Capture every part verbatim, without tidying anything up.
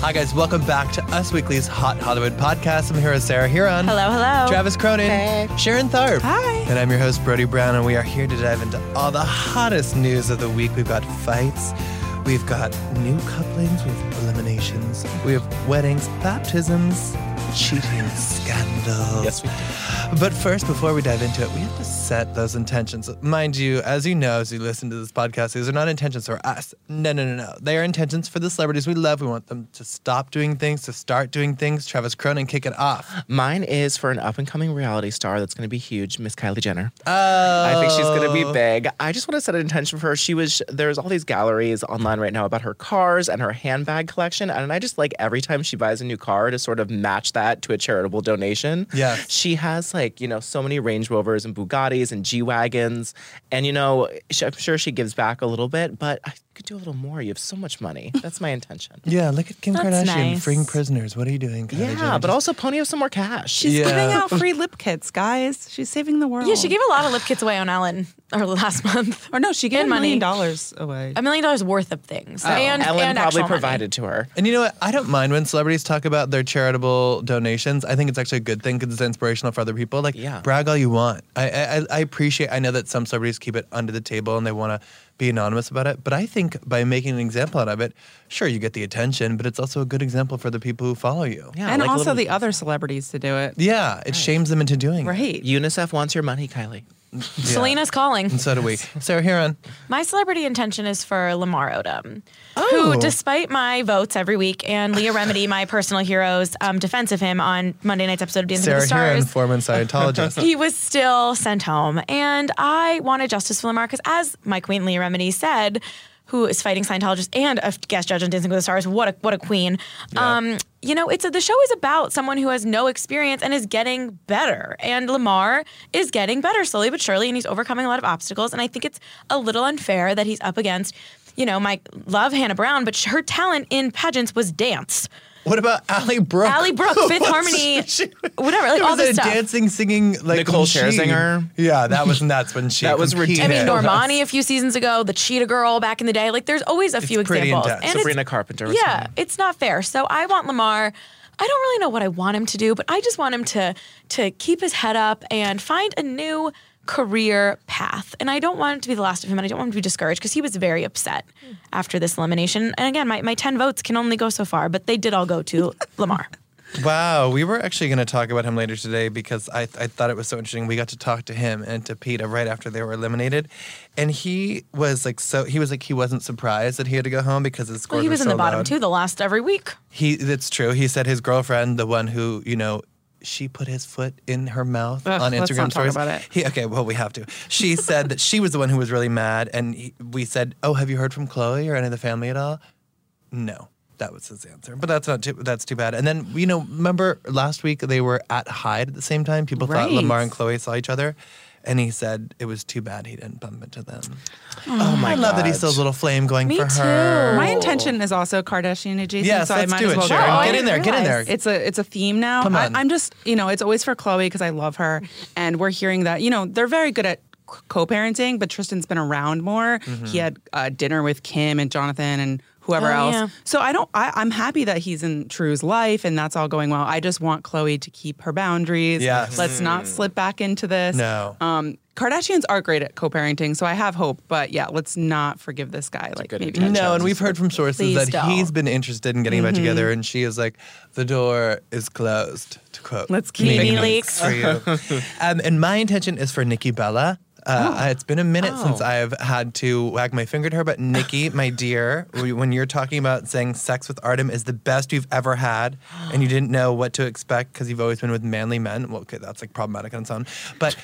Hi, guys. Welcome back to Us Weekly's Hot Hollywood Podcast. I'm here with Sarah Huron. Hello, hello. Travis Cronin. Hey. Sharon Tharp. Hi. And I'm your host, Brody Brown, and we are here to dive into all the hottest news of the week. We've got fights. We've got new couplings. We have eliminations. We have weddings, baptisms, cheating scandals. Yes, we do. But first, before we dive into it, we have to set those intentions. Mind you, as you know, as you listen to this podcast, these are not intentions for us. No, no, no, no. They are intentions for the celebrities we love. We want them to stop doing things, to start doing things. Travis Cronin, kick it off. Mine is for an up-and-coming reality star that's going to be huge, Miss Kylie Jenner. Oh. I think she's going to be big. I just want to set an intention for her. She was, there's all these galleries online right now about her cars and her handbag collection, and I just like every time she buys a new car to sort of match that to a charitable donation. Yeah. She has like, you know, so many Range Rovers and Bugattis and G-Wagons. And, you know, I'm sure she gives back a little bit, but I could do a little more. You have so much money. That's my intention. Yeah, look at Kim That's Kardashian nice. Freeing prisoners. What are you doing, Kylie? Yeah, Jenner? But also pony up some more cash. She's yeah. giving out free lip kits, guys. She's saving the world. Yeah, she gave a lot of lip kits away on Ellen or last month. Or no, she gave a million dollars away. A million dollars worth of things. Oh. And Ellen and probably provided money. To her. And you know what? I don't mind when celebrities talk about their charitable donations. I think it's actually a good thing because it's inspirational for other people. Like, yeah. brag all you want. I, I I appreciate, I know that some celebrities keep it under the table and they want to be anonymous about it. But I think by making an example out of it, sure, you get the attention, but it's also a good example for the people who follow you. Yeah, and like also little... the other celebrities to do it. Yeah, it right. shames them into doing right. it. Right. UNICEF wants your money, Kylie. Yeah. Selena's calling. And so do we. Sarah Huron. My celebrity intention is for Lamar Odom, oh. who, despite my votes every week, and Leah Remini, my personal hero's um, defense of him on Monday night's episode of Dancing with the Stars. Sarah Huron, former Scientologist. He was still sent home. And I wanted justice for Lamar because, as my queen Leah Remini said, who is fighting Scientologists and a guest judge on Dancing with the Stars. What a what a queen. Yeah. Um, you know, it's a, the show is about someone who has no experience and is getting better. And Lamar is getting better slowly but surely, and he's overcoming a lot of obstacles. And I think it's a little unfair that he's up against, you know, my love, Hannah Brown, but her talent in pageants was dance. What about Allie Brooke? Allie Brooke, Fifth Harmony, she, whatever, like all this stuff. It was a dancing, singing, like Nicole Scherzinger. Yeah, that was nuts when she That was competed. I mean, Normani a few seasons ago, the Cheetah Girl back in the day. Like, there's always a it's few examples. And Sabrina it's, Carpenter. Yeah, something. It's not fair. So I want Lamar. I don't really know what I want him to do, but I just want him to to keep his head up and find a new career path. And I don't want it to be the last of him, and I don't want him to be discouraged because he was very upset mm. after this elimination. And again, my, my ten votes can only go so far, but they did all go to Lamar. Wow. We were actually going to talk about him later today because I, I thought it was so interesting. We got to talk to him and to Peta right after they were eliminated. And he was like, so he was like, he wasn't surprised that he had to go home because his score well, he was, was in so the bottom loud. Two the last every week. He, that's true. He said his girlfriend, the one who, you know, she put his foot in her mouth Ugh, on Instagram let's not stories. Talk about it. He, okay, well, we have to. She said that she was the one who was really mad, and he, we said, "Oh, have you heard from Chloe or any of the family at all?" No, that was his answer. But that's not too, that's too bad. And then you know, remember last week they were at Hyde at the same time. People right. thought Lamar and Chloe saw each other. And he said it was too bad he didn't bump into them. Oh, oh my I love God. That he still has a little flame going Me for her. Too. My intention is also Kardashian adjacent. Yes, so let's I might do as well it, Sharon. Go. Get in there, get in there. It's a it's a theme now. Come on. I, I'm just, you know, it's always for Chloe because I love her. And we're hearing that, you know, they're very good at co-parenting, but Tristan's been around more. Mm-hmm. He had uh, dinner with Kim and Jonathan and whoever oh, else. Yeah. So I don't, I, I'm happy that he's in True's life and that's all going well. I just want Chloe to keep her boundaries. Yes. Let's mm. not slip back into this. No. Um, Kardashians are great at co-parenting, so I have hope. But yeah, let's not forgive this guy. Like maybe intention. No, and we've heard from sources Please that don't. He's been interested in getting mm-hmm. back together, and she is like, "The door is closed." To quote, let's keep me leaks for you. um, and my intention is for Nikki Bella. Uh, oh. It's been a minute oh. since I've had to wag my finger to her, but Nikki, my dear, when you're talking about saying sex with Artem is the best you've ever had, and you didn't know what to expect because you've always been with manly men. Well, okay, that's like problematic on its own, but.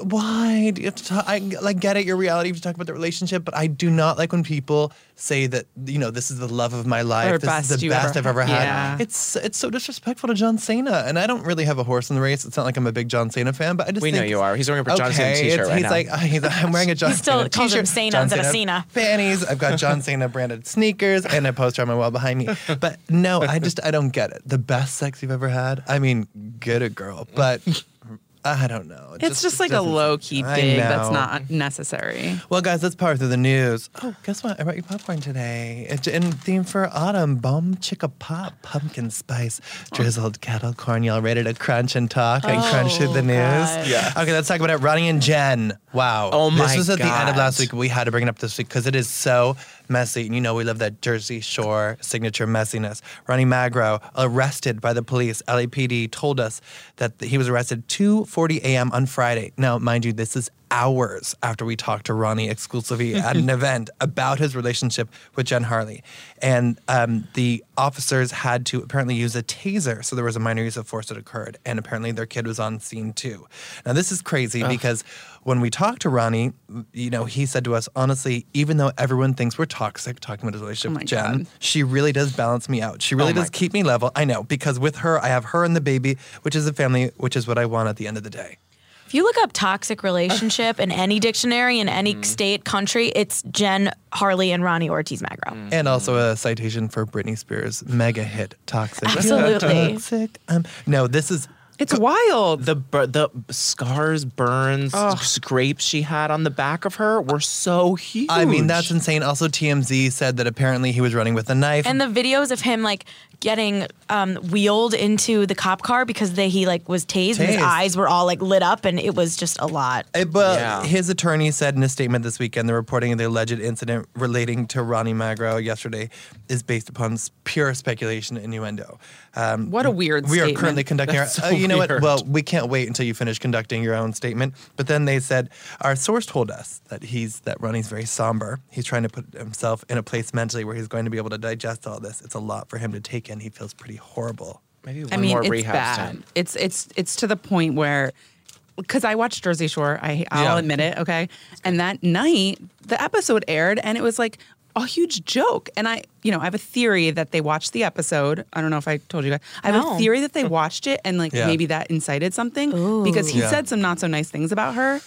Why do you have to talk? I like get it, your reality if you talk about the relationship, but I do not like when people say that, you know, this is the love of my life, or this is the best ever I've ever had. Yeah. It's it's so disrespectful to John Cena, and I don't really have a horse in the race. It's not like I'm a big John Cena fan, but I just we think, know you are. He's wearing a John okay, Cena t-shirt right he's now. Like, oh, he's like, I'm wearing a John he still Cena calls t-shirt. Him Cena instead of Cena. Fannies. I've got John Cena branded sneakers and a poster on my wall behind me. But no, I just I don't get it. The best sex you've ever had. I mean, get it, girl, but. I don't know. It it's just, just like a low-key dig that's not necessary. Well, guys, let's power through the news. Oh, guess what? I brought you popcorn today. It's in theme for autumn. Bomb chicka pop, pumpkin spice, drizzled cattle corn. Y'all ready to crunch and talk and oh, crunch through the news? God. Yeah. Okay, let's talk about it. Ronnie and Jen. Wow. Oh, my God. This was at God. the end of last week. We had to bring it up this week because it is so messy. And you know we love that Jersey Shore signature messiness. Ronnie Magro, arrested by the police. L A P D told us that he was arrested two forty a m on Friday. Now, mind you, this is hours after we talked to Ronnie exclusively at an event about his relationship with Jen Harley. And um, the officers had to apparently use a taser, so there was a minor use of force that occurred. And apparently their kid was on scene too. Now, this is crazy Ugh. because when we talked to Ronnie, you know, he said to us, honestly, even though everyone thinks we're toxic, talking about his relationship oh with Jen, God. she really does balance me out. She really oh does God. keep me level. I know, because with her, I have her and the baby, which is a family, which is what I want at the end of the day. If you look up toxic relationship in any dictionary, in any mm. state, country, it's Jen Harley and Ronnie Ortiz Magro. Mm. And also a citation for Britney Spears' mega hit, Toxic. Absolutely. Toxic. Um, no, this is... It's wild. The the scars, burns, Ugh. scrapes she had on the back of her were so huge. I mean, that's insane. Also, T M Z said that apparently he was running with a knife. And the videos of him, like, getting um, wheeled into the cop car because they, he, like, was tased. tased. And his eyes were all, like, lit up, and it was just a lot. It, but yeah. his attorney said in a statement this weekend, the reporting of the alleged incident relating to Ronnie Magro yesterday is based upon pure speculation and innuendo. Um, what a weird we statement. We are currently conducting that's our... So uh, you know what? Well, we can't wait until you finish conducting your own statement. But then they said, our source told us that he's that Ronnie's very somber. He's trying to put himself in a place mentally where he's going to be able to digest all this. It's a lot for him to take in. He feels pretty horrible. Maybe one I mean, more it's rehab bad. Time. It's it's it's to the point where, because I watched Jersey Shore, I I'll yeah. admit it, okay. And that night, the episode aired, and it was like a huge joke. And I, you know, I have a theory that they watched the episode. I don't know if I told you guys. I have no. a theory that they watched it and like yeah. maybe that incited something Ooh. because he yeah. said some not so nice things about her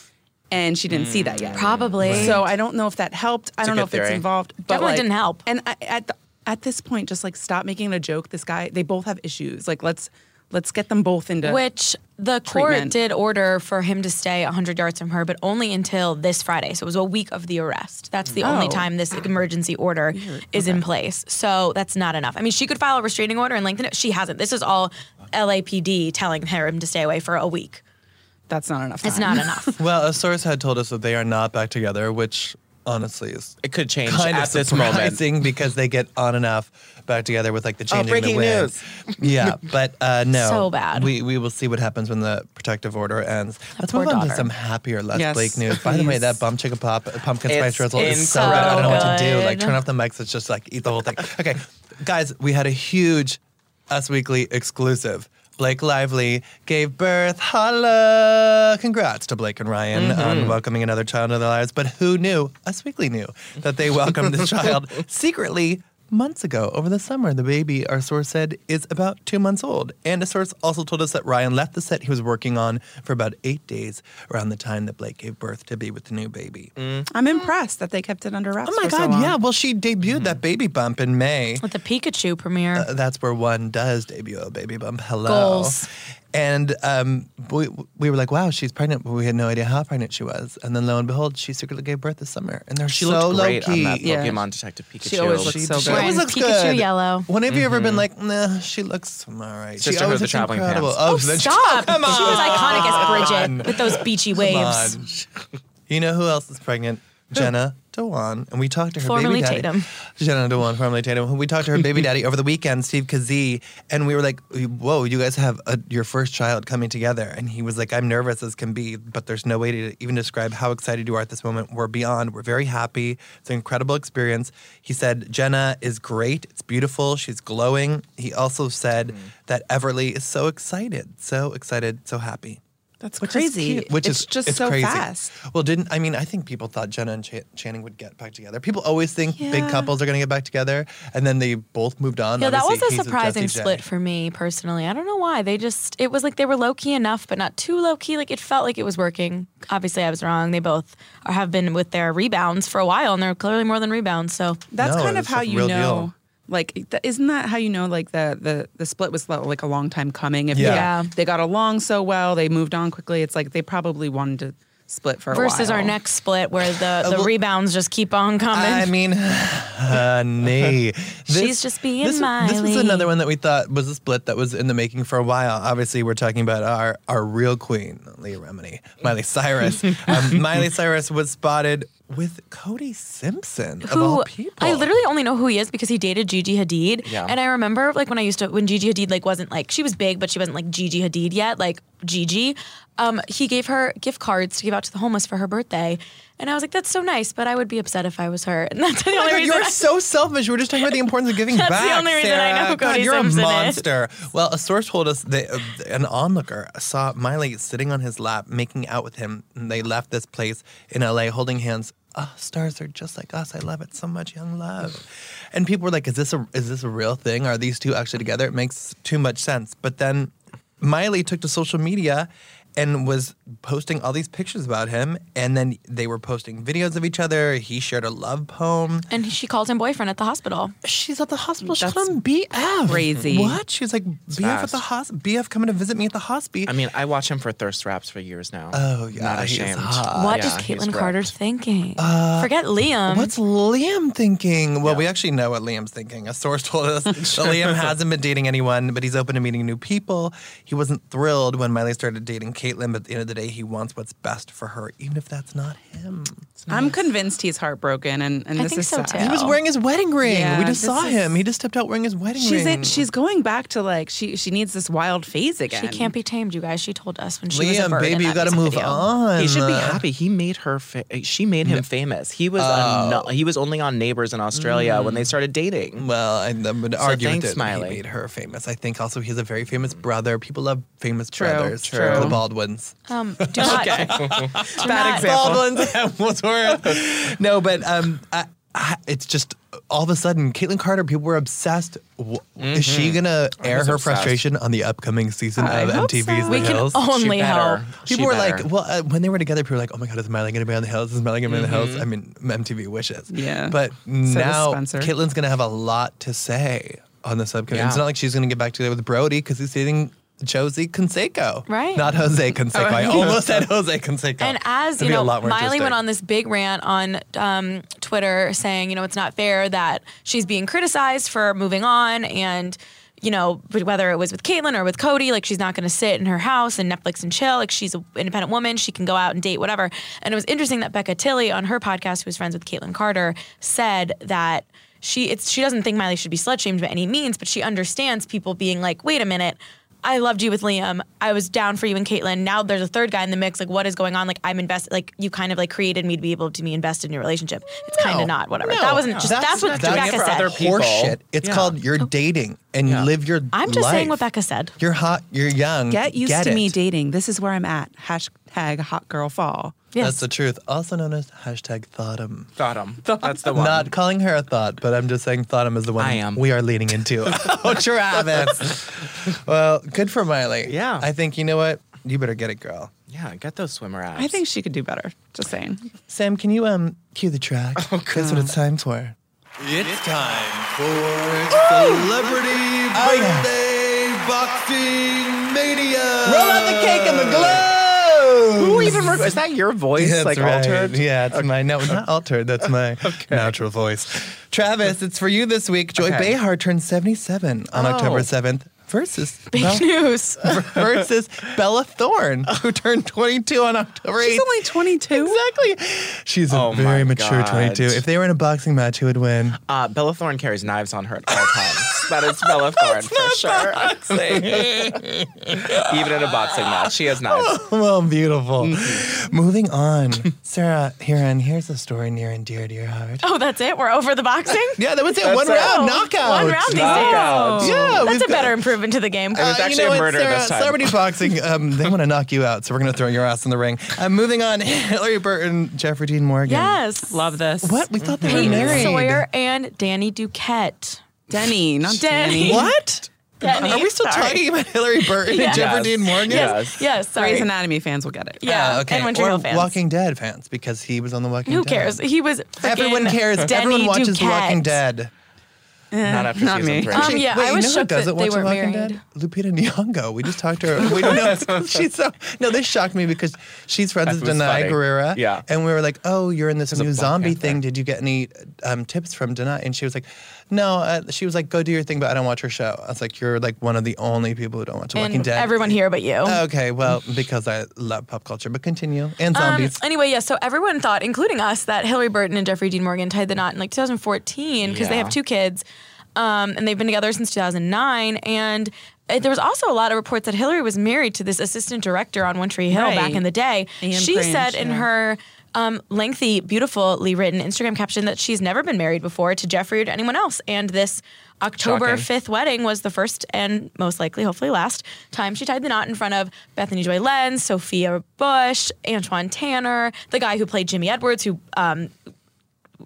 and she didn't mm. see that yet. Probably. Right. So I don't know if that helped. It's I don't know if theory. it's involved. But Definitely like, didn't help. And I, at the, at this point, just like stop making it a joke. This guy, they both have issues. Like let's let's get them both into Which the treatment. Court did order for him to stay one hundred yards from her, but only until this Friday. So it was a week of the arrest. That's the oh. only time this emergency order Weird. is okay. in place. So that's not enough. I mean, she could file a restraining order and lengthen it. She hasn't. This is all L A P D telling him to stay away for a week. That's not enough time. It's not enough. Well, a source had told us that they are not back together, which... Honestly, it's it could change kind at of this moment because they get on and off back together with like the changing oh, breaking the news. Yeah, but uh, no, so bad. We we will see what happens when the protective order ends. That Let's move on daughter. to some happier, less yes, Blake news. Please. By the way, that bomb chicka pop pumpkin it's spice drizzle is so good. good. I don't know what to do. Like turn off the mics. It's just like eat the whole thing. Okay, guys, we had a huge Us Weekly exclusive. Blake Lively gave birth. Holla! Congrats to Blake and Ryan mm-hmm. on welcoming another child into their lives. But who knew? Us Weekly knew that they welcomed this child secretly months ago over the summer. The baby, our source said, is about two months old. And a source also told us that Ryan left the set he was working on for about eight days around the time that Blake gave birth to be with the new baby. Mm. I'm impressed that they kept it under wraps. Oh my God, so yeah. Well, she debuted mm. that baby bump in May. With the Pikachu premiere. Uh, that's where one does debut a baby bump. Hello. Goals. And um, we, we were like, wow, she's pregnant, but we had no idea how pregnant she was. And then lo and behold, she secretly gave birth this summer. And they're she so low-key. She looked great on that Pokemon yeah. Detective Pikachu. She always looks she, so she good. She always looks Pikachu good. Pikachu yellow. When have mm-hmm. you ever been like, nah, she looks all right. Sister she always looks traveling incredible. Pants. Oh, oh stop. She, come on. She was iconic as Bridget on. with those beachy waves. You know who else is pregnant? Jenna Dewan, and we talked to her formerly baby daddy. Tatum. Jenna Dewan, formerly Tatum. We talked to her baby daddy over the weekend, Steve Kazee, and we were like, whoa, you guys have a, your first child coming together. And he was like, I'm nervous as can be, but there's no way to even describe how excited you are at this moment. We're beyond. We're very happy. It's an incredible experience. He said, Jenna is great. It's beautiful. She's glowing. He also said mm. that Everly is so excited, so excited, so happy. That's which crazy. Is which it's is just it's so crazy. fast. Well, didn't I mean? I think people thought Jenna and Ch- Channing would get back together. People always think yeah. big couples are going to get back together, and then they both moved on. Yeah, that was a surprising split J. for me personally. I don't know why. They just it was like they were low key enough, but not too low key. Like it felt like it was working. Obviously, I was wrong. They both are, have been with their rebounds for a while, and they're clearly more than rebounds. So that's no, kind of how you know. Deal. Like, isn't that how you know, like, the, the, the split was, like, a long time coming? If yeah. They, they got along so well, they moved on quickly. It's like they probably wanted to split for a Versus while. Versus our next split where the, the little, rebounds just keep on coming. I mean, honey. This, She's just being this, Miley. This was another one that we thought was a split that was in the making for a while. Obviously, we're talking about our, our real queen, Leah Remini, Miley Cyrus. um, Miley Cyrus was spotted with Cody Simpson, who, of all people. I literally only know who he is because he dated Gigi Hadid. Yeah. And I remember, like, when I used to, when Gigi Hadid, like, wasn't, like, she was big, but she wasn't, like, Gigi Hadid yet, like, Gigi. Um, he gave her gift cards to give out to the homeless for her birthday. And I was like, that's so nice, but I would be upset if I was her. And that's the oh only God, reason. You're I, so selfish. We were just talking about the importance of giving that's back, That's the only reason Sarah. I know who God, Cody you're Simpson a monster. Is. Well, a source told us that uh, an onlooker saw Miley sitting on his lap, making out with him. And they left this place in L A holding hands. Oh, stars are just like us. I love it so much, young love. And people were like, is this a, is this a real thing? Are these two actually together? It makes too much sense. But then Miley took to social media and was posting all these pictures about him, and then they were posting videos of each other. He shared a love poem. And she called him boyfriend at the hospital. She's at the hospital. That's she called him B F. Crazy. What? She was like, it's B F fast. At the hospital. B F coming to visit me at the hospital. I mean, I watch him for thirst raps for years now. Oh, yeah. Not ashamed. What yeah, is Caitlyn Carter thinking? Uh, Forget Liam. What's Liam thinking? Well, yeah. we actually know what Liam's thinking. A source told us that Liam hasn't been dating anyone, but he's open to meeting new people. He wasn't thrilled when Miley started dating Caitlyn. Caitlyn, but at the end of the day, he wants what's best for her, even if that's not him. Nice. I'm convinced he's heartbroken, and, and I this think is so sad. Too. He was wearing his wedding ring. Yeah, we just saw is, him. He just stepped out wearing his wedding she's ring. Like, she's going back to, like, she she needs this wild phase again. She can't be tamed, you guys. She told us when she Liam, was a bird baby, in that you gotta move video. On. He should be happy. He made her. Fa- she made him no. famous. He was oh. on, he was only on Neighbors in Australia mm. when they started dating. Well, I, I would so argue thanks, that Miley. He made her famous. I think also he has a very famous brother. People love famous true, brothers. True. The bald ones. Um, do not. Okay. do Bad example. Bald ones. No, but um, I, I, it's just all of a sudden, Caitlyn Carter, people were obsessed. Mm-hmm. Is she going to air her obsessed. Frustration on the upcoming season I of M T V's so. The we Hills? We can only hope. People she were better. Like, well, uh, when they were together, people were like, oh my God, is Miley going to be on The Hills? Is Miley going to be mm-hmm. on The Hills? I mean, M T V wishes. Yeah. But so now Caitlyn's going to have a lot to say on this upcoming. Yeah. It's not like she's going to get back together with Brody because he's dating Jose Canseco. Right. Not Jose Canseco. I almost said Jose Canseco. And as, That'd you know, Miley went on this big rant on um, Twitter saying, you know, it's not fair that she's being criticized for moving on and, you know, whether it was with Caitlyn or with Cody, like, she's not going to sit in her house and Netflix and chill. Like, she's an independent woman. She can go out and date whatever. And it was interesting that Becca Tilley on her podcast, who was friends with Caitlyn Carter, said that she, it's, she doesn't think Miley should be slut-shamed by any means, but she understands people being like, wait a minute, I loved you with Liam. I was down for you and Caitlyn. Now there's a third guy in the mix. Like, what is going on? Like, I'm invested. Like, you kind of, like, created me to be able to be invested in your relationship. It's no, kind of not. Whatever. No, that wasn't no. just. That's, that's what that's Becca said. Other horseshit. It's yeah. called you're dating and yeah. live your life. I'm just life. Saying what Becca said. You're hot. You're young. Get used Get to it. Me dating. This is where I'm at. Hashtag hot girl fall. Yes. That's the truth. Also known as hashtag Thottum. Thottum. That's the one. Not calling her a thought, but I'm just saying Thottum is the one I am. We are leaning into. Oh, Travis. Well, good for Miley. Yeah. I think, you know what? You better get it, girl. Yeah, get those swimmer abs. I think she could do better. Just saying. Sam, can you um cue the track? Oh, God. That's what it's time for. It's time for Ooh! Celebrity Birthday oh. Boxing Mania. Roll out the cake and the glow. Who even rec- is that your voice? That's like right. altered? Yeah, it's okay. my no, not altered. That's my okay. natural voice. Travis, it's for you this week. Joy okay. Behar turns seventy-seven on oh. October seventh. Versus big Bella, news. Versus Bella Thorne, who turned twenty-two on October eighth. She's only twenty-two. Exactly. She's oh a very mature God. twenty-two. If they were in a boxing match, who would win? Uh, Bella Thorne carries knives on her at all times. That is Bella Thorne for sure. Even in a boxing match, she has knives. Oh, well, beautiful. Mm-hmm. Moving on, Sarah Heron. Here's a story near and dear to your heart. Oh, that's it. We're over the boxing. Yeah, that was it. That's one it. round, oh, knockout. One round these knockout. days. Yeah, that's a better improvement. Into the game. Uh, it was actually you know a murder Sarah, this time. Celebrity boxing, um, they want to knock you out, so we're going to throw your ass in the ring. I'm uh, moving on. Hilarie Burton, Jeffrey Dean Morgan. Yes. Love this. What? We thought they Peyton were married. Sawyer and Danny Duquette. Denny, not Danny. Danny. What? Denny, Are we still sorry. talking about Hilarie Burton yes. and Jeffrey Dean Morgan? Yes. Yes. yes sorry. Grey's Anatomy fans will get it. Yeah. Uh, okay. And One Tree Hill fans. Walking Dead fans, because he was on The Walking Who Dead. Who cares? He was. Everyone cares. Denny Everyone watches Duquette. The Walking Dead. Eh, not after not season me. three. Um, yeah, Wait, I was shocked that they weren't married. Dead? Lupita Nyong'o. We just talked to her. We don't know. She's so, no, this shocked me because she's friends with Denai Guerrera. Yeah. And we were like, oh, you're in this it's new zombie thing. There. Did you get any um, tips from Denai? And she was like, no. Uh, she was like, go do your thing, but I don't watch her show. I was like, you're like one of the only people who don't watch The Walking Dead. Everyone here but you. Okay, well, because I love pop culture, but continue. And zombies. Um, anyway, yeah, so everyone thought, including us, that Hilarie Burton and Jeffrey Dean Morgan tied the knot in like two thousand fourteen because yeah. they have two kids. Um, and they've been together since two thousand nine. And it, there was also a lot of reports that Hilarie was married to this assistant director on One Tree Hill right. back in the day. Ian she French, said yeah. in her um, lengthy, beautifully written Instagram caption that she's never been married before to Jeffrey or to anyone else. And this October Shocking. fifth wedding was the first and most likely, hopefully last, time she tied the knot in front of Bethany Joy Lenz, Sophia Bush, Antoine Tanner, the guy who played Jimmy Edwards, who... Um,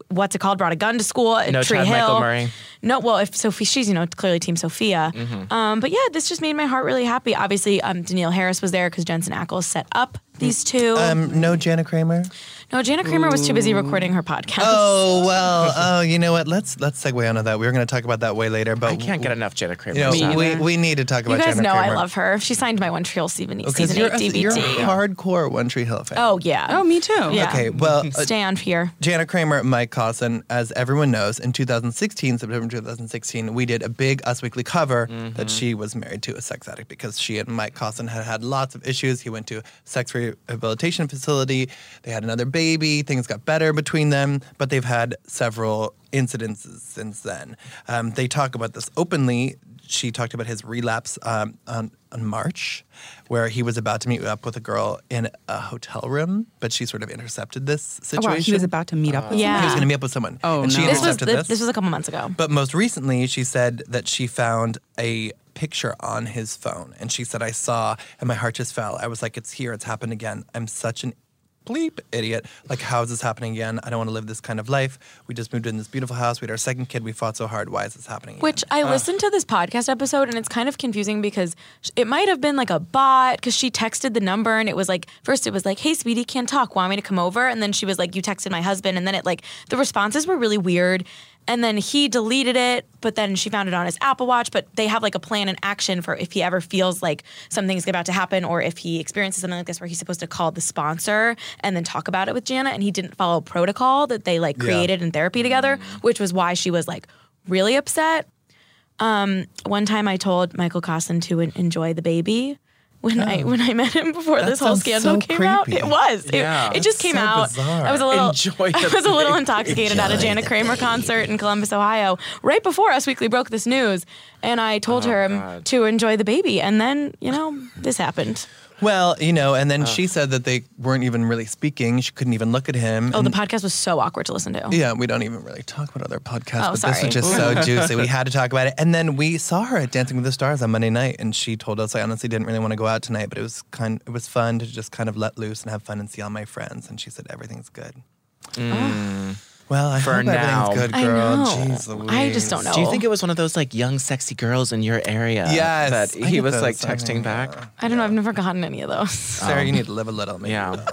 what's it called? Brought a gun to school at no Tree Chad Hill. No, Michael Murray. No, well, if Sophie, she's you know clearly Team Sophia. Mm-hmm. um, but yeah, this just made my heart really happy. Obviously, um, Danielle Harris was there because Jensen Ackles set up these two. Um, no Jana Kramer. No, Jana Kramer Ooh. was too busy recording her podcast. Oh well. Oh, you know what? Let's let's segue onto that. We were going to talk about that way later, but I can't get enough Jana Kramer. You know, Me we we need to talk about. You guys Jana know Kramer. I love her. She signed my One Tree Hill season, oh, season eight D V D. You're a hardcore One Tree Hill fan. Oh yeah. Oh me too. Yeah. Okay. Well, uh, stay on here. Jana Kramer, Mike Caussin, as everyone knows, in two thousand sixteen, September two thousand sixteen, we did a big Us Weekly cover mm-hmm. that she was married to a sex addict because she and Mike Caussin had had lots of issues. He went to sex rehabilitation facility. They had another big baby, things got better between them, but they've had several incidences since then. Um, they talk about this openly. She talked about his relapse um, on, on March, where he was about to meet up with a girl in a hotel room, but she sort of intercepted this situation. Oh, wow. He was about to meet up uh, with someone? Yeah. He was going to meet up with someone. Oh, and no. She intercepted this, was, this. This was a couple months ago. But most recently, she said that she found a picture on his phone, and she said, I saw, and my heart just fell. I was like, it's here. It's happened again. I'm such an bleep idiot. Like, how is this happening again? I don't want to live this kind of life. We just moved in this beautiful house. We had our second kid. We fought so hard. Why is this happening again? Which I Ugh. listened to this podcast episode, and it's kind of confusing because it might have been like a bot because she texted the number, and it was like, first it was like, hey, sweetie, can't talk. Want me to come over? And then she was like, you texted my husband. And then it like, the responses were really weird. And then he deleted it, but then she found it on his Apple Watch. But they have like a plan and action for if he ever feels like something's about to happen or if he experiences something like this where he's supposed to call the sponsor and then talk about it with Jana. And he didn't follow protocol that they like created yeah. in therapy together, mm-hmm. which was why she was like really upset. Um, one time I told Michael Caussin to enjoy the baby. When oh. I when I met him before that this whole scandal so came creepy. out, it was yeah, it, it just came so out. Bizarre. I was a little Enjoy I was a little intoxicated Enjoy at a Jana Kramer concert in Columbus, Ohio, right before Us Weekly broke this news, and I told oh, her God. to enjoy the baby, and then you know this happened. Well, you know, and then oh. she said that they weren't even really speaking. She couldn't even look at him. Oh, and the podcast was so awkward to listen to. Yeah, we don't even really talk about other podcasts, oh, but sorry. this was just so juicy. We had to talk about it. And then we saw her at Dancing with the Stars on Monday night, and she told us, I honestly didn't really want to go out tonight, but it was kind, it was fun to just kind of let loose and have fun and see all my friends. And she said, everything's good. Mm. Oh. Well, I For hope now. everything's good, girl. I know. Jeez Louise. I just don't know. Do you think it was one of those like young, sexy girls in your area yes, that he was like texting yeah. back? I don't yeah. know. I've never gotten any of those. Sarah, um, you need to live a little. Maybe yeah.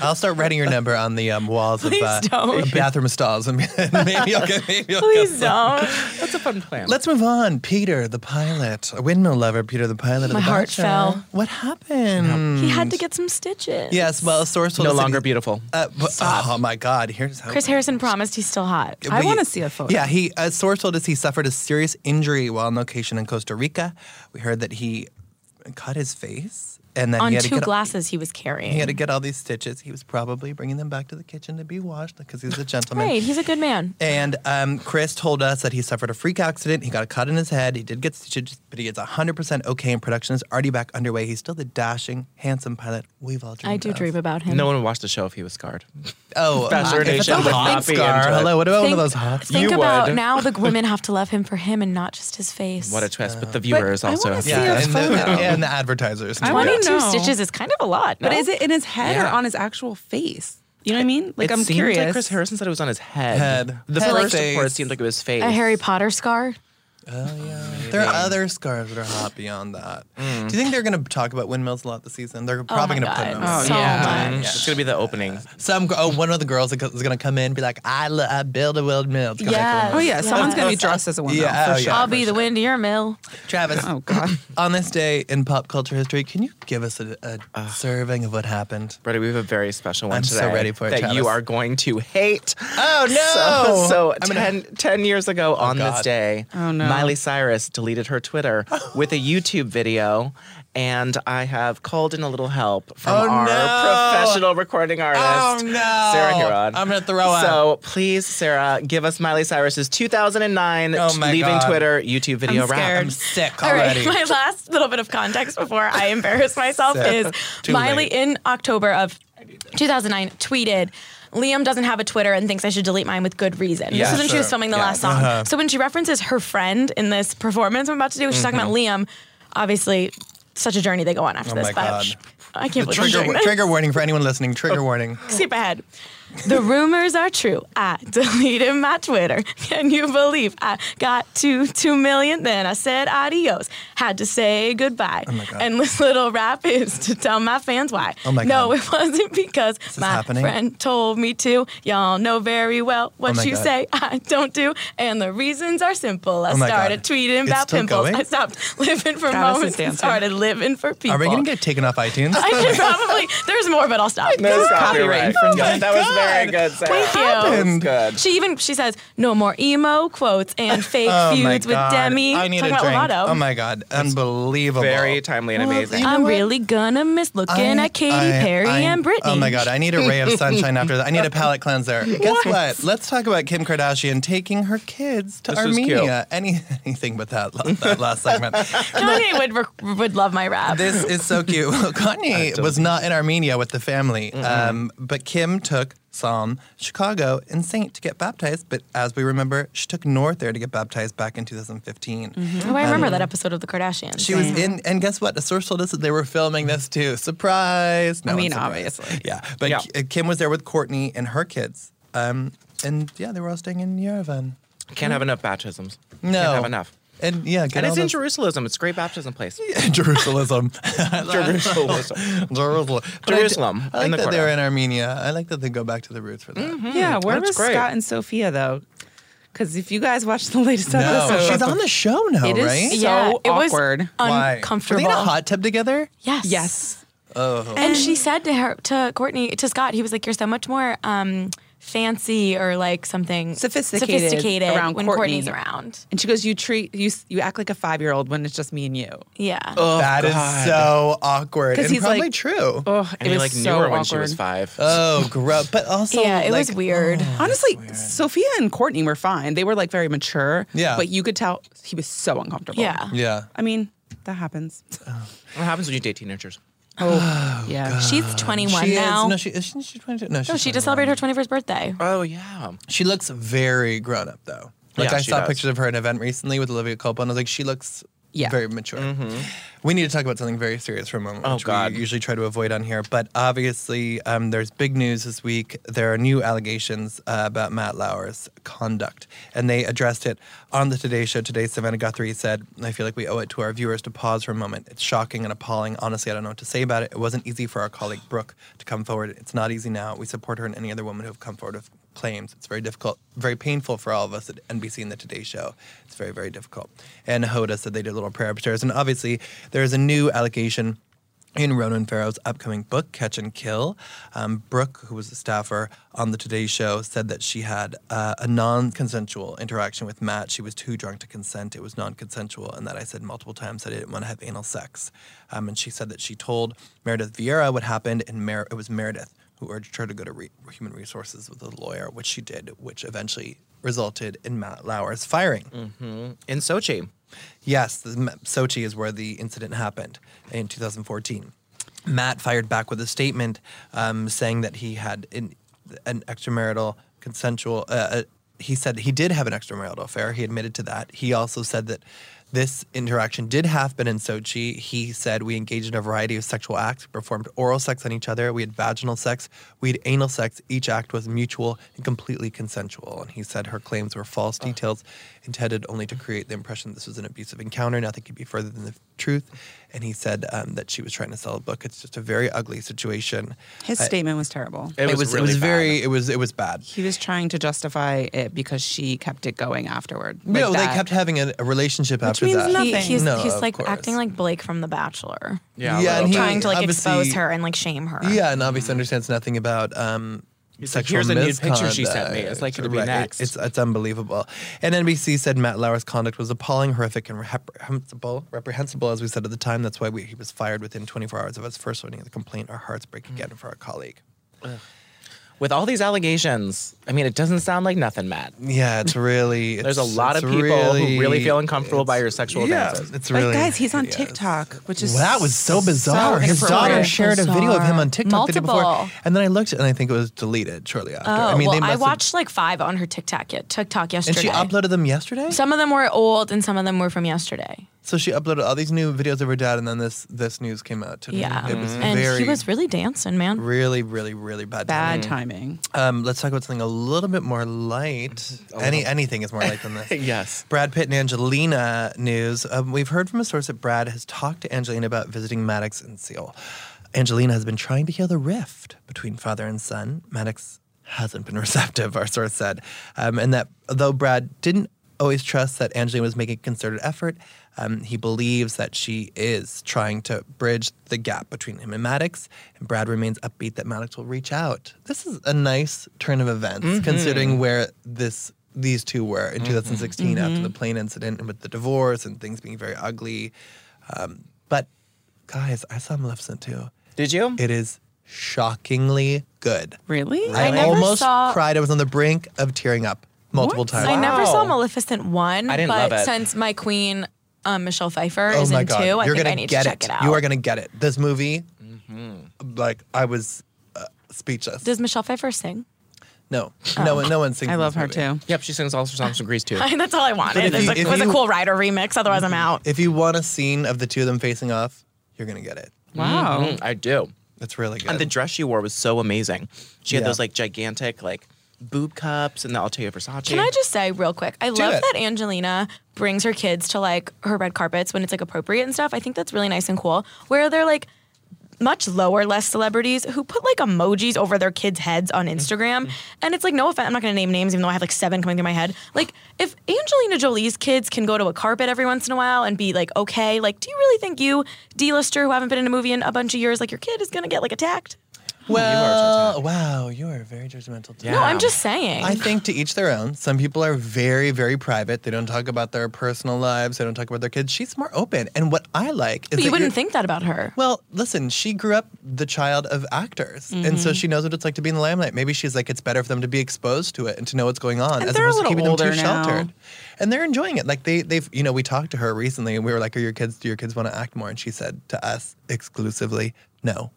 I'll start writing your number on the um, walls Please of uh, bathroom stalls. And maybe you'll get, maybe you'll Please don't. That's a fun plan. Let's move on. Peter the pilot, a windmill lover. Peter the pilot. My of the heart Bachelor. fell. What happened? He had to get some stitches. Yes. Well, a source will no longer he, beautiful. Uh, but, oh my God. Here's. Chris Harrison promised he's still hot. We, I want to see a photo. Yeah, he, a source told us he suffered a serious injury while on location in Costa Rica. We heard that he cut his face. And then on he had two to get glasses all, he was carrying. He had to get all these stitches. He was probably bringing them back to the kitchen to be washed because he's a gentleman. Right, he's a good man. And um, Chris told us that he suffered a freak accident. He got a cut in his head. He did get stitches, but he is one hundred percent okay, and production is already back underway. He's still the dashing, handsome pilot we've all dreamed I do of. dream about him. No one would watch the show if he was scarred. Oh, Bachelor Nation would not be scar. into it. Hello, what about think, one of those hots? Think you about would. now the women have to love him for him and not just his face. What a twist, uh, but the viewers but also. I yeah, see and, the, and the advertisers. I want Two no. stitches is kind of a lot. No? But is it in his head yeah. or on his actual face? You know what I mean? Like, it I'm curious. Like Chris Harrison said it was on his head. Head. The head first, like, of course, seemed like it was face. A Harry Potter scar? Oh, yeah. There are other scarves that are hot beyond that. Mm. Do you think they're going to talk about windmills a lot this season? They're probably oh going to put them. Oh, so yeah. Much. Yeah. It's going to be the opening. Some oh, one of the girls is going to come in and be like, I, lo- I build a windmill. Yeah. Oh, yeah. Someone's going to be dressed as a windmill. Yeah, oh, sure. I'll be the wind of your mill. Travis. Oh, God. On this day in pop culture history, can you give us a, a uh, serving of what happened? Brody, we have a very special one I'm today. I'm so ready for it, that Travis. You are going to hate. Oh, no. So, so I mean, ten, ten years ago oh, on God. this day. Oh, no. Miley Cyrus deleted her Twitter with a YouTube video, and I have called in a little help from oh, our no. professional recording artist, oh, no. Sarah Huron. I'm going to throw up. So please, Sarah, give us Miley Cyrus's two thousand nine oh, t- leaving God. Twitter YouTube video wrap. I'm scared. I'm sick already. All right, my last little bit of context before I embarrass myself is Too Miley late. in October of two thousand nine tweeted, Liam doesn't have a Twitter and thinks I should delete mine with good reason. Yeah, this is when sure. she was filming the yeah. last song. Uh-huh. So when she references her friend in this performance I'm about to do, she's mm-hmm. talking about Liam. Obviously, such a journey they go on after oh this. Oh my God. I can't the believe trigger, I'm doing this. Trigger warning for anyone listening. Trigger oh. warning. Skip ahead. The rumors are true. I deleted my Twitter. Can you believe I got to two million? Then I said adios. Had to say goodbye. Oh my God. And this little rap is to tell my fans why. Oh my God. No, it wasn't because my happening? friend told me to. Y'all know very well what oh you God. say I don't do. And the reasons are simple. I oh started God. tweeting it's about pimples. Going? I stopped living for Travis moments and started living for people. Are we going to get taken off iTunes? I should probably. There's more, but I'll stop. No, copyright. Oh that God. was very good, Sarah. Thank you. That good. She even she says no more emo quotes and fake oh feuds with Demi. I need Talking a drink. Lotto. Oh my God, unbelievable! It's very timely and well, amazing. You know I'm what? really gonna miss looking I, at Katy I, Perry I, and Britney. Oh my God, I need a ray of sunshine after that. I need a palate cleanser. Guess what? what? Let's talk about Kim Kardashian taking her kids to this Armenia. Any, anything but that, that last segment. Kanye would would love my rap. This is so cute. Kanye was not in Armenia with the family, um, but Kim took Psalm, Chicago, and Saint to get baptized. But as we remember, she took North there to get baptized back in two thousand fifteen. Mm-hmm. Oh, I remember um, that episode of The Kardashians. She was in, and guess what? A source told us that they were filming this too. Surprise! No I mean, obviously. Yeah, but yeah. Kim was there with Courtney and her kids. Um, and yeah, they were all staying in Yerevan. Can't mm. have enough baptisms. No. Can't have enough. And yeah, and it's in those... Jerusalem. It's a great baptism place. Yeah, Jerusalem. Jerusalem. Jerusalem. Jerusalem. I, d- I like in the that corner. They're in Armenia. I like that they go back to the roots for that. Mm-hmm. Yeah, where was Scott and Sophia, though? Because if you guys watch the latest no. episode. She's on the show now, it right? It is so yeah, awkward. It was Why? uncomfortable. Were they in a hot tub together? Yes. Yes. Oh. And, and she said to her, to Courtney, to Scott, he was like, you're so much more... Um, fancy or like something sophisticated, sophisticated around when Courtney. Courtney's around. And she goes, you treat you you act like a five-year-old when it's just me and you. Yeah. Oh, that God. is so awkward. And he's probably like, true. Oh, and it he was like knew so her when she was five. Oh, gross. But also yeah, it like, was weird. Oh, Honestly, weird. Sophia and Courtney were fine. They were like very mature. Yeah. But you could tell he was so uncomfortable. Yeah. Yeah. I mean, that happens. Oh. What happens when you date teenagers? Oh, yeah. God. She's twenty-one she now. Is, no, she, isn't she twenty-two? No, she's no, she just celebrated her twenty-first birthday. Oh, yeah. She looks very grown up, though. Like, yeah, I saw does. pictures of her at an event recently with Olivia Culpo, and I was like, she looks yeah. very mature. Mm-hmm. We need to talk about something very serious for a moment, oh, which God. we usually try to avoid on here. But obviously, um, there's big news this week. There are new allegations uh, about Matt Lauer's conduct, and they addressed it on the Today Show. Today, Savannah Guthrie said, I feel like we owe it to our viewers to pause for a moment. It's shocking and appalling. Honestly, I don't know what to say about it. It wasn't easy for our colleague, Brooke, to come forward. It's not easy now. We support her and any other woman who have come forward with claims. It's very difficult, very painful for all of us at N B C and the Today Show. It's very, very difficult. And Hoda said they did a little prayer upstairs. And obviously, there is a new allegation in Ronan Farrow's upcoming book, Catch and Kill. Um, Brooke, who was a staffer on the Today Show, said that she had uh, a non-consensual interaction with Matt. She was too drunk to consent. It was non-consensual, and that I said multiple times that I didn't want to have anal sex. Um, and she said that she told Meredith Vieira what happened, and Mer- it was Meredith who urged her to go to re- Human Resources with a lawyer, which she did, which eventually resulted in Matt Lauer's firing. Mm-hmm. In Sochi. Yes, the, Sochi is where the incident happened in two thousand fourteen. Matt fired back with a statement um, saying that he had an, an extramarital consensual... Uh, he said he did have an extramarital affair. He admitted to that. He also said that This interaction did happen in Sochi. He said, we engaged in a variety of sexual acts. We performed oral sex on each other. We had vaginal sex. We had anal sex. Each act was mutual and completely consensual. And he said her claims were false details intended only to create the impression this was an abusive encounter. Nothing could be further than the truth. And he said um, that she was trying to sell a book. It's just a very ugly situation. His I, statement was terrible. It was, it was, really it was very, it was, it was bad. He was trying to justify it because she kept it going afterward. Like no, that. they kept having a, a relationship after. Which means nothing. He, he's no, he's like acting like Blake from The Bachelor. Yeah, yeah and he, trying to like expose her and like shame her. Yeah, and obviously mm-hmm. understands nothing about um, sexual like, here's misconduct. Here's a nude picture she sent me. It's like it'll right. be next. It, it's it's unbelievable. And N B C said Matt Lauer's conduct was appalling, horrific, and reprehensible. Reprehensible, as we said at the time. That's why we, he was fired within twenty-four hours of us first learning the complaint. Our hearts break mm-hmm. again for our colleague. Ugh. With all these allegations, I mean, it doesn't sound like nothing, Matt. Yeah, it's really... It's, There's a lot of people really, who really feel uncomfortable by your sexual yeah, advances. It's really... Like, guys, he's on TikTok, is. which is... Well, that was so bizarre. So His daughter shared bizarre. a video of him on TikTok Multiple. the day before. And then I looked, and I think it was deleted shortly after. Oh, I mean, well, they I watched, like, five on her TikTok, yet, TikTok yesterday. And she uploaded them yesterday? Some of them were old, and some of them were from yesterday. So she uploaded all these new videos of her dad, and then this this news came out today. Yeah, it was and very, he was really dancing, man. Really, really, really bad. Bad timing. timing. Um, let's talk about something a little bit more light. Oh. Any anything is more light than this. Yes. Brad Pitt and Angelina news. Um, we've heard from a source that Brad has talked to Angelina about visiting Maddox and Seal. Angelina has been trying to heal the rift between father and son. Maddox hasn't been receptive, our source said, um, and that though Brad didn't always trust that Angelina was making a concerted effort. Um, he believes that she is trying to bridge the gap between him and Maddox, and Brad remains upbeat that Maddox will reach out. This is a nice turn of events, mm-hmm. considering where this these two were in mm-hmm. twenty sixteen mm-hmm. after the plane incident and with the divorce and things being very ugly. Um, but, guys, I saw Maleficent, too. Did you? It is shockingly good. Really? really? I never almost saw- cried. I was on the brink of tearing up. Multiple what? times. Wow. I never saw Maleficent one, I didn't but love it. Since my queen, um, Michelle Pfeiffer, oh is in God. two, I You're think I need to it. check it out. You are going to get it. This movie, mm-hmm. like, I was uh, speechless. Does Michelle Pfeiffer sing? No. Oh. No, one, no one sings I love her, movie. too. Yep, she sings all sorts of songs from Grease, too. That's all I wanted. It was, was a Cool Rider remix, otherwise I'm out. If you want a scene of the two of them facing off, you're going to get it. Wow. Mm-hmm. I do. It's really good. And the dress she wore was so amazing. She had yeah. those, like, gigantic, like... boob cups and the Altea Versace. Can I just say real quick, I Do love it. that Angelina brings her kids to like her red carpets when it's like appropriate and stuff. I think that's really nice and cool. Where they're like much lower, less celebrities who put like emojis over their kids' heads on Instagram. And it's like, no offense, I'm not going to name names even though I have like seven coming through my head. Like if Angelina Jolie's kids can go to a carpet every once in a while and be like, okay, like do you really think you, D-lister who haven't been in a movie in a bunch of years, like your kid is going to get like attacked? Well, you wow, you are very judgmental. Today. Yeah. No, I'm just saying. I think to each their own. Some people are very, very private. They don't talk about their personal lives. They don't talk about their kids. She's more open. And what I like is but you wouldn't think that about her. Well, listen, she grew up the child of actors. Mm-hmm. And so she knows what it's like to be in the limelight. Maybe she's like, it's better for them to be exposed to it and to know what's going on and as opposed to keeping them too now. sheltered. And they're enjoying it. Like they, they've, you know, we talked to her recently and we were like, are your kids, do your kids want to act more? And she said to us exclusively, no.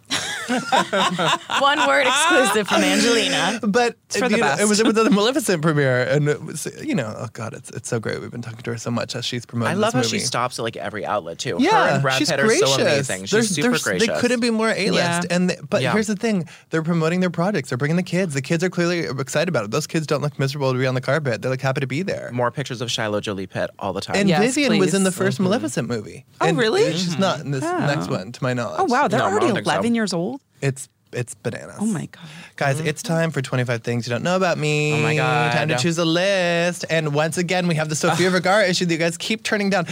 One word exclusive from Angelina. But it's for the know, best. It was it was the Maleficent premiere, and it was, you know, oh god, it's it's so great. We've been talking to her so much as she's promoting. I love this how movie. she stops at like every outlet too. Yeah, her and Brad she's Pitt gracious. are so amazing. She's they're, super they're, gracious. They couldn't be more A-list. Yeah. And they, but yeah. here's the thing: they're promoting their projects. They're bringing the kids. The kids are clearly excited about it. Those kids don't look miserable to be on the carpet. They're like happy to be there. More pictures of Shiloh Jolie Pitt all the time. And yes, Vivian please. was in the first mm-hmm. Maleficent movie. Oh and really? Mm-hmm. She's not in this oh. next one, to my knowledge. Oh wow, they're no, already eleven so. years old. It's it's bananas. Oh my god. Guys, mm-hmm. it's time for twenty-five things you don't know about me. Oh my god. Time to choose a list. And once again, we have the Sofia Vergara issue that you guys keep turning down.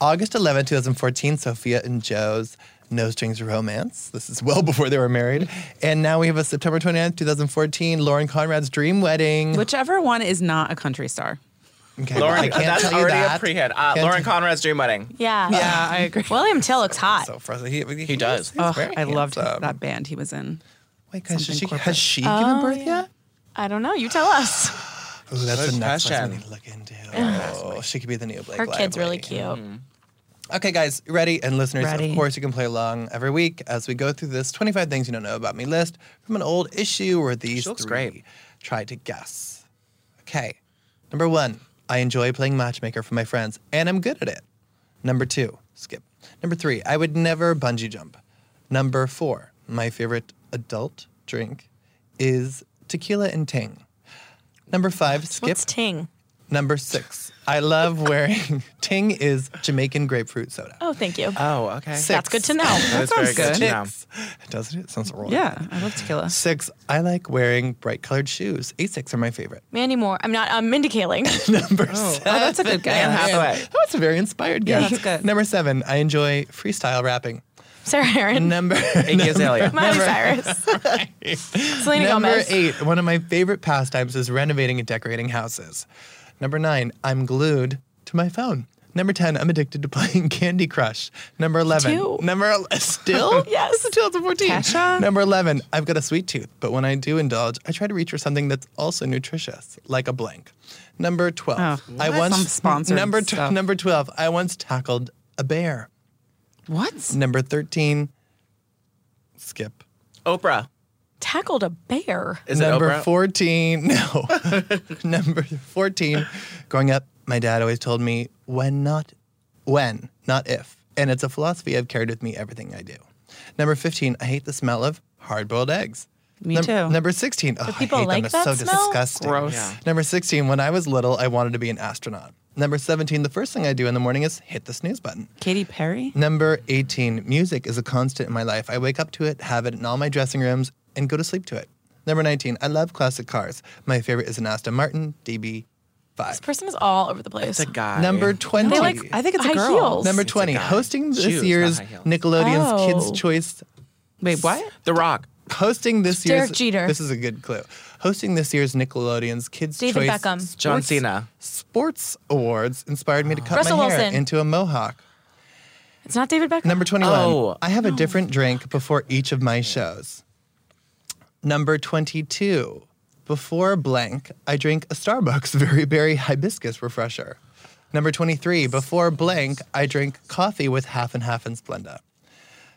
August eleventh, twenty fourteen, Sofia and Joe's No Strings Romance. This is well before they were married. And now we have a September twenty-ninth, twenty fourteen, Lauren Conrad's Dream Wedding. Whichever one is not a country star. Okay. Lauren, I can't that's tell already that. a pre-hit. Uh, Lauren Conrad's Dream Wedding. Yeah. Yeah, I agree. William Till looks hot. So frozen. He, he, he does. He's, he's oh, I loved his, that band he was in. Wait, guys, she, has she oh, given birth yeah. yet? I don't know. You tell us. Ooh, that's the next one we need to look into. Oh, she could be the new Blake Lively. Her kid's really cute. Mm. Okay, guys, ready? And listeners, ready. Of course, you can play along every week as we go through this twenty-five Things You Don't Know About Me list from an old issue where these she looks three great. Try to guess. Okay, number one. I enjoy playing matchmaker for my friends, and I'm good at it. Number two, skip. Number three, I would never bungee jump. Number four, my favorite adult drink is tequila and Ting. Number five, skip. What's Ting? Number six, I love wearing, Ting is Jamaican grapefruit soda. Oh, thank you. Oh, okay. Six, that's good to know. That's that very good to know. Doesn't it? Sounds wrong. Yeah, I love tequila. Six, I like wearing bright colored shoes. Asics are my favorite. Me anymore. I'm not, I'm indicating. Number oh. seven. Oh, that's a good guy. Anne Hathaway. Oh, that's a very inspired guy. Yeah, that's good. Number seven, I enjoy freestyle rapping. Sarah Aaron. Number Iggy Azalea. Miley Cyrus. Right. Selena Number Gomez. Number eight, one of my favorite pastimes is renovating and decorating houses. Number nine, I'm glued to my phone. Number ten, I'm addicted to playing Candy Crush. Number eleven. Two. Number still? Yes. This is two thousand fourteen. Kesha? Number eleven, I've got a sweet tooth, but when I do indulge, I try to reach for something that's also nutritious, like a blank. Number twelve. Oh, I once some sponsored number t- stuff. Number twelve, I once tackled a bear. What? Number thirteen. Skip. Oprah. Tackled a bear. Is Number it Oprah? fourteen. No. Number fourteen. Growing up, my dad always told me when, not when, not if. And it's a philosophy I've carried with me everything I do. Number fifteen. I hate the smell of hard-boiled eggs. Me Num- too. Number sixteen. Oh, do people I hate like them. That it's so smell? Disgusting. Gross. Yeah. Number sixteen. When I was little, I wanted to be an astronaut. Number seventeen, the first thing I do in the morning is hit the snooze button. Katy Perry? Number eighteen, music is a constant in my life. I wake up to it, have it in all my dressing rooms, and go to sleep to it. Number nineteen, I love classic cars. My favorite is an Aston Martin D B five. This person is all over the place. It's a guy. Number twenty. They like, I think it's a girl. High heels. Number twenty, hosting this Shoes, year's Nickelodeon's oh. Kids' Choice. Wait, what? The Rock. Hosting this Derek year's. Derek Jeter. This is a good clue. Hosting this year's Nickelodeon's Kids' David Choice Beckham. Sports, John Cena. Sports Awards inspired me to cut Russell my hair Wilson. Into a mohawk. It's not David Beckham. Number twenty-one. Oh. I have a different drink before each of my shows. Number twenty-two. Before blank, I drink a Starbucks Very Berry Hibiscus Refresher. Number twenty-three. Before blank, I drink coffee with half and half and Splenda.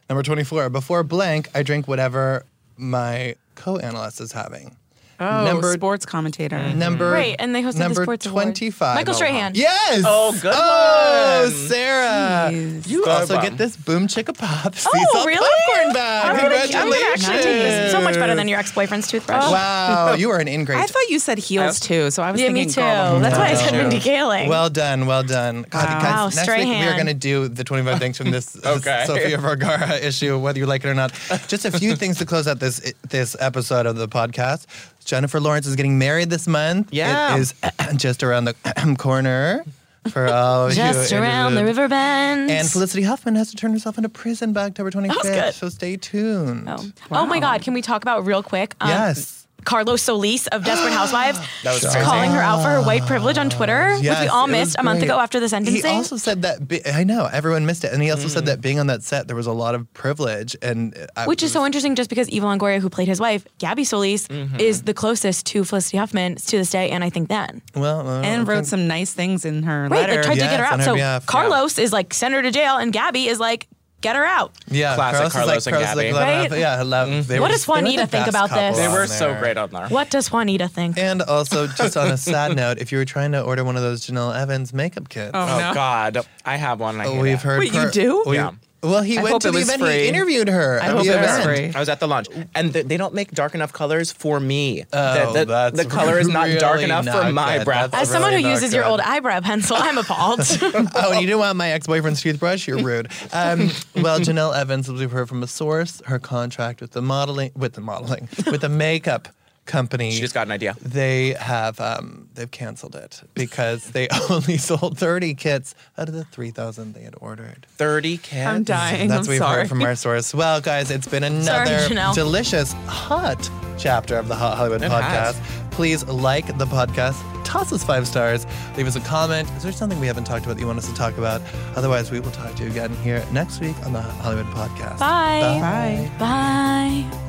Number twenty-four. Before blank, I drink whatever my co-analyst is having. Oh, number, sports commentator. Number, right, and they hosted the sports awards. Number twenty-five. Michael Strahan. Yes! Oh, good oh, one. Oh, Sarah. Jeez. You good also one. Get this Boom Chicka Pop sea oh, salt really? Popcorn bag. I'm Congratulations. Gonna, I'm gonna this so much better than your ex-boyfriend's toothbrush. Oh. Wow, you are an ingrate. I thought you said heels, too, so I was yeah, thinking. Yeah, me too. Girl. That's oh. why I said Mindy Kaling. Well done, well done. God, wow, guys, wow next Strahan. Week we are going to do the twenty-five things from this okay. Sofia Vergara issue, whether you like it or not. Just a few things to close out this this episode of the podcast. Jennifer Lawrence is getting married this month. Yeah. It is just around the corner for all of just you. Just around the river bend. And Felicity Huffman has to turn herself into prison by October twenty-fifth. That was good. So stay tuned. Oh. Wow. Oh, my God. Can we talk about real quick? Um, yes. Carlos Solis of Desperate Housewives that was calling her out for her white privilege on Twitter, yes, which we all missed a month great. ago after the sentencing. He also said that, be- I know, everyone missed it. And he also mm. said that being on that set, there was a lot of privilege. and I Which was, is so interesting just because Eva Longoria, who played his wife, Gabby Solis, mm-hmm. is the closest to Felicity Huffman to this day, and I think then. Well, uh, And wrote think, some nice things in her right, letter. Right, like tried yes, to get her out. Her so behalf, Carlos yeah. is like, send her to jail, and Gabby is like, get her out. Yeah, classic Carlos, Carlos like, and Carlos Gabby. Like, right? Yeah, I love. Mm-hmm. What does Juanita think about this? They were so great on there. What does Juanita think? And also, just on a sad note, if you were trying to order one of those Janelle Evans makeup kits, oh, oh no. God, I have one. I oh, we've it. Heard. Wait, per- you do? We, yeah. Well, he I went to the event. Free. He interviewed her. I hope it was free. I was at the launch, and th- they don't make dark enough colors for me. Oh, the, the, that's the color really is not dark enough not for my good. Brow. That's As really someone who uses good. Your old eyebrow pencil, I'm appalled. Oh, and you didn't want my ex-boyfriend's toothbrush? You're rude. Um, well, Janelle Evans, as we've heard from a source, her contract with the modeling, with the modeling, with the makeup. Company. She just got an idea. They have um, they've canceled it because they only sold thirty kits out of the three thousand they had ordered. Thirty kits. I'm dying. That's I'm what we've sorry. Heard from our source. Well, guys, it's been another sorry, delicious, hot chapter of the Hot Hollywood it podcast. Has. Please like the podcast. Toss us five stars. Leave us a comment. Is there something we haven't talked about that you want us to talk about? Otherwise, we will talk to you again here next week on the Hot Hollywood podcast. Bye. Bye. Bye. Bye.